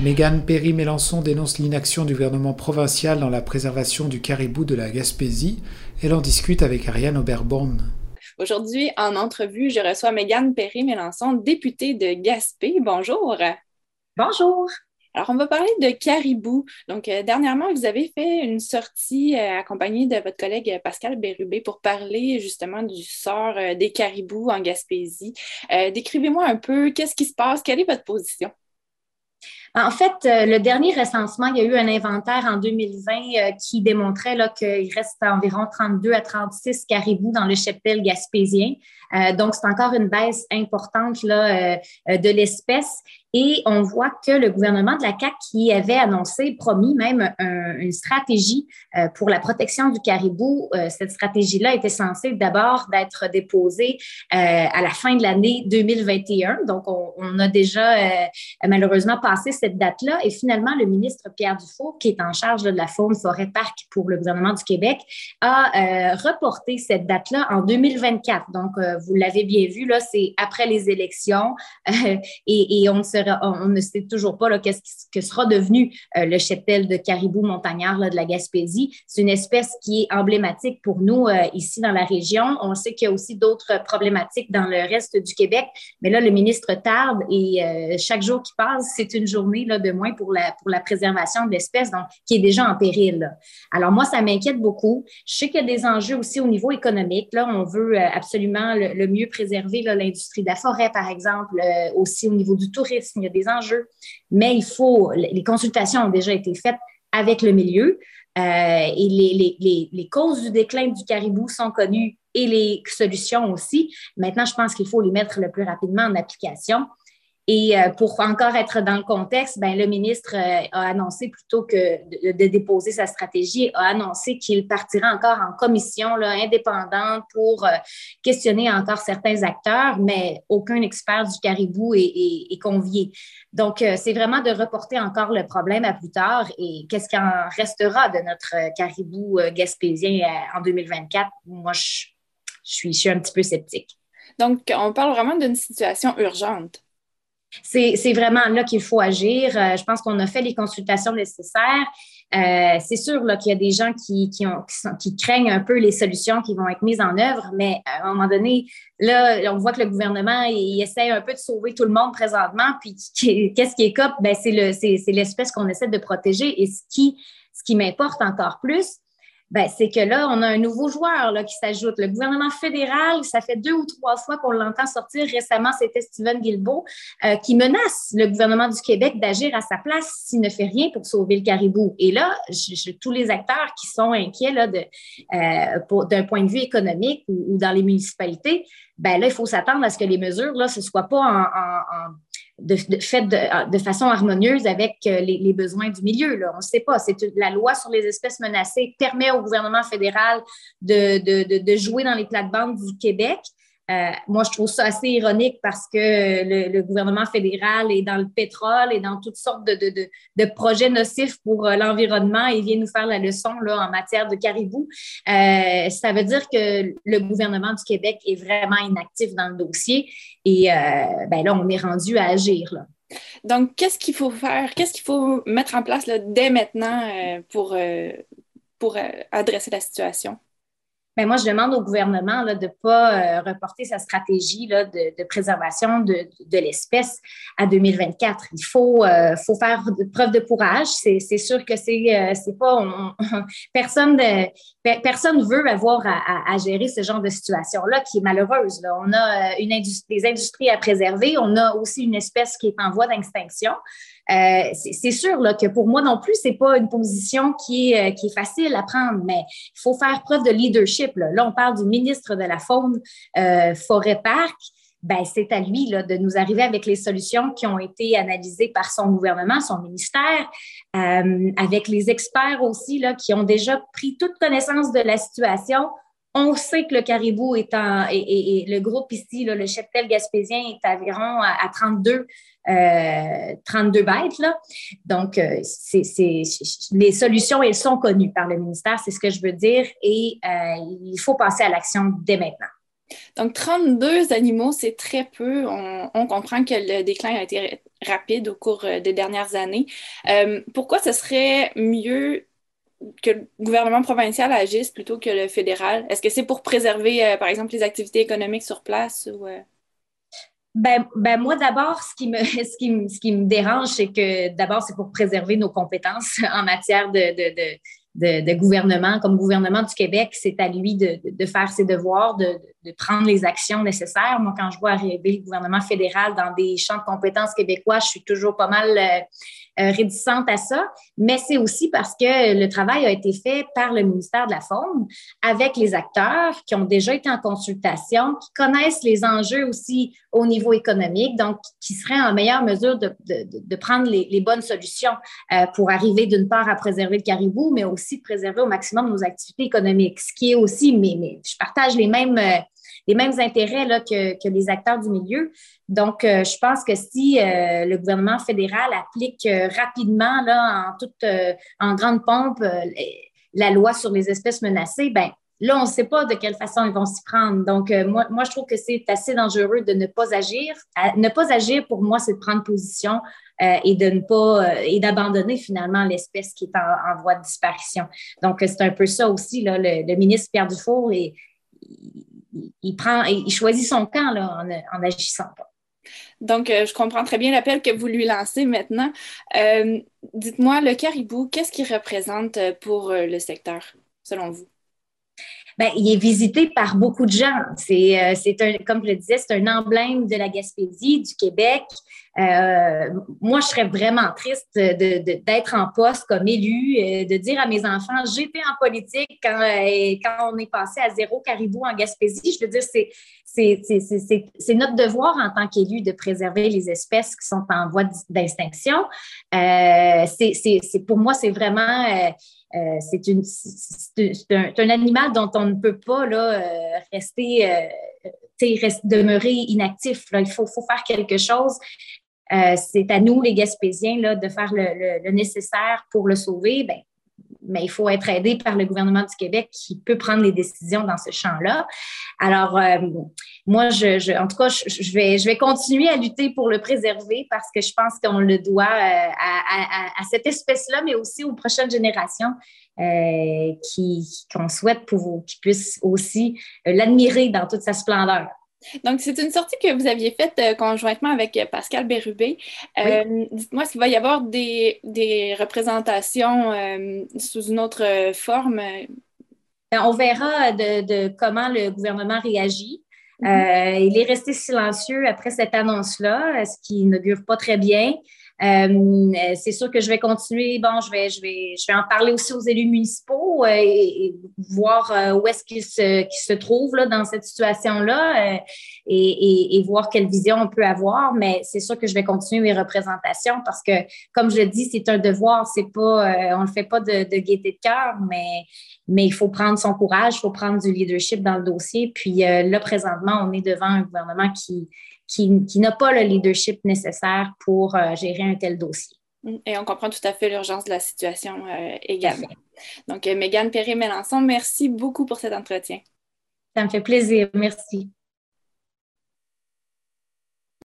Méganne Perry-Mélançon dénonce l'inaction du gouvernement provincial dans la préservation du caribou de la Gaspésie. Elle en discute avec Ariane Aubert Bonn. Aujourd'hui, en entrevue, je reçois Méganne Perry-Mélançon, députée de Gaspé. Bonjour. Bonjour. Alors, on va parler de caribou. Donc, dernièrement, vous avez fait une sortie accompagnée de votre collègue Pascal Bérubé pour parler justement du sort des caribous en Gaspésie. Décrivez-moi un peu qu'est-ce qui se passe, quelle est votre position? En fait, le dernier recensement, il y a eu un inventaire en 2020 qui démontrait qu'il reste environ 32 à 36 caribous dans le cheptel gaspésien. Donc, c'est encore une baisse importante de l'espèce. Et on voit que le gouvernement de la CAQ qui avait annoncé, promis même une stratégie pour la protection du caribou, cette stratégie-là était censée d'abord d'être déposée à la fin de l'année 2021. Donc, on a déjà malheureusement passé cette date-là. Et finalement, le ministre Pierre Dufour, qui est en charge de la faune, forêt, parc pour le gouvernement du Québec, a reporté cette date-là en 2024. Donc, vous l'avez bien vu, là, c'est après les élections et on ne sait toujours pas que sera devenu le cheptel de caribou montagnard de la Gaspésie. C'est une espèce qui est emblématique pour nous ici dans la région. On sait qu'il y a aussi d'autres problématiques dans le reste du Québec, mais là, le ministre tarde et chaque jour qui passe, c'est une journée de moins pour la préservation de l'espèce, donc qui est déjà en péril. Là. Alors moi, ça m'inquiète beaucoup. Je sais qu'il y a des enjeux aussi au niveau économique. Là, on veut absolument le mieux préserver l'industrie de la forêt, par exemple, aussi au niveau du tourisme. Il y a des enjeux, mais les consultations ont déjà été faites avec le milieu et les causes du déclin du caribou sont connues et les solutions aussi. Maintenant, je pense qu'il faut les mettre le plus rapidement en application. Et pour encore être dans le contexte, le ministre a annoncé, plutôt que de déposer sa stratégie, a annoncé qu'il partira encore en commission indépendante pour questionner encore certains acteurs, mais aucun expert du caribou est convié. Donc, c'est vraiment de reporter encore le problème à plus tard. Et qu'est-ce qu'il en restera de notre caribou gaspésien en 2024? Moi, je suis un petit peu sceptique. Donc, on parle vraiment d'une situation urgente. C'est vraiment là qu'il faut agir. Je pense qu'on a fait les consultations nécessaires. C'est sûr qu'il y a des gens qui craignent un peu les solutions qui vont être mises en œuvre, mais à un moment donné, là, on voit que le gouvernement il essaie un peu de sauver tout le monde présentement. Puis qu'est-ce qui écope? C'est l'espèce qu'on essaie de protéger. Et ce qui m'importe encore plus, c'est que là, on a un nouveau joueur qui s'ajoute. Le gouvernement fédéral, ça fait 2 ou 3 fois qu'on l'entend sortir. Récemment, c'était Steven Guilbeault qui menace le gouvernement du Québec d'agir à sa place s'il ne fait rien pour sauver le caribou. Et là, tous les acteurs qui sont inquiets d'un point de vue économique ou dans les municipalités, il faut s'attendre à ce que les mesures ne soient pas faites de façon harmonieuse avec les besoins du milieu. On ne sait pas. La loi sur les espèces menacées permet au gouvernement fédéral de jouer dans les plates-bandes du Québec. Moi, je trouve ça assez ironique parce que le gouvernement fédéral est dans le pétrole et dans toutes sortes de projets nocifs pour l'environnement et vient nous faire la leçon en matière de caribou. Ça veut dire que le gouvernement du Québec est vraiment inactif dans le dossier et on est rendu à agir. Donc, qu'est-ce qu'il faut faire? Qu'est-ce qu'il faut mettre en place dès maintenant pour adresser la situation? Moi, je demande au gouvernement de ne pas reporter sa stratégie de préservation de l'espèce à 2024. Il faut faire preuve de courage. C'est sûr que c'est pas... Personne ne veut avoir à gérer ce genre de situation-là qui est malheureuse. On a des industries à préserver. On a aussi une espèce qui est en voie d'extinction. C'est sûr que pour moi non plus, ce n'est pas une position qui est facile à prendre, mais il faut faire preuve de leadership. Là, on parle du ministre de la Faune, Forêt-Parc. C'est à lui de nous arriver avec les solutions qui ont été analysées par son gouvernement, son ministère, avec les experts aussi qui ont déjà pris toute connaissance de la situation. On sait que le caribou et le groupe ici, le cheptel gaspésien est environ à 32 bêtes. Donc, les solutions, elles sont connues par le ministère, c'est ce que je veux dire, et il faut passer à l'action dès maintenant. Donc, 32 animaux, c'est très peu. On comprend que le déclin a été rapide au cours des dernières années. Pourquoi ce serait mieux que le gouvernement provincial agisse plutôt que le fédéral? Est-ce que c'est pour préserver, par exemple, les activités économiques sur place ou... Ben moi, d'abord, ce qui me dérange, c'est que d'abord, c'est pour préserver nos compétences en matière de gouvernement. Comme gouvernement du Québec, c'est à lui de faire ses devoirs, de prendre les actions nécessaires. Moi, quand je vois arriver le gouvernement fédéral dans des champs de compétences québécois, je suis toujours pas mal réticente à ça, mais c'est aussi parce que le travail a été fait par le ministère de la Faune avec les acteurs qui ont déjà été en consultation, qui connaissent les enjeux aussi au niveau économique, donc qui seraient en meilleure mesure de prendre les bonnes solutions pour arriver d'une part à préserver le caribou, mais aussi de préserver au maximum nos activités économiques, ce qui est aussi, mais je partage les mêmes intérêts là, que les acteurs du milieu. Donc, je pense que si le gouvernement fédéral applique rapidement, là, en grande pompe, la loi sur les espèces menacées, bien, là, on ne sait pas de quelle façon ils vont s'y prendre. Donc, moi, je trouve que c'est assez dangereux de ne pas agir. Ne pas agir, pour moi, c'est de prendre position et de ne pas et d'abandonner finalement l'espèce qui est en voie de disparition. Donc, c'est un peu ça aussi, là, le ministre Pierre Dufour est... Il choisit son camp là, en agissant pas. Donc, je comprends très bien l'appel que vous lui lancez maintenant. Dites-moi, le caribou, qu'est-ce qu'il représente pour le secteur, selon vous? Bien, il est visité par beaucoup de gens. Comme je le disais, c'est un emblème de la Gaspésie, du Québec. Moi, je serais vraiment triste d'être en poste comme élu, de dire à mes enfants, j'étais en politique quand on est passé à 0 caribou en Gaspésie. Je veux dire, c'est notre devoir en tant qu'élu de préserver les espèces qui sont en voie d'extinction. Pour moi, c'est vraiment... c'est un animal dont on ne peut pas là, demeurer inactif. Là. Il faut faire quelque chose. C'est à nous, les Gaspésiens, là, de faire le nécessaire pour le sauver. Bien, mais il faut être aidé par le gouvernement du Québec qui peut prendre les décisions dans ce champ-là. Alors, moi, je vais continuer à lutter pour le préserver parce que je pense qu'on le doit à cette espèce-là, mais aussi aux prochaines générations qu'on souhaite pour qu'ils puissent aussi l'admirer dans toute sa splendeur. Donc, c'est une sortie que vous aviez faite conjointement avec Pascal Bérubé. Oui. Dites-moi, est-ce qu'il va y avoir des représentations sous une autre forme? On verra de comment le gouvernement réagit. Il est resté silencieux après cette annonce-là, ce qui n'augure pas très bien. C'est sûr que je vais continuer. Bon, je vais en parler aussi aux élus municipaux et voir où est-ce qu'ils se trouvent là, dans cette situation-là et voir quelle vision on peut avoir. Mais c'est sûr que je vais continuer mes représentations parce que, comme je le dis, c'est un devoir. C'est pas, on le fait pas de gaieté de cœur, mais il faut prendre son courage, il faut prendre du leadership dans le dossier. Puis là, présentement, on est devant un gouvernement qui n'a pas le leadership nécessaire pour gérer un tel dossier. Et on comprend tout à fait l'urgence de la situation également. Donc, Méganne Perry-Mélançon, merci beaucoup pour cet entretien. Ça me fait plaisir. Merci.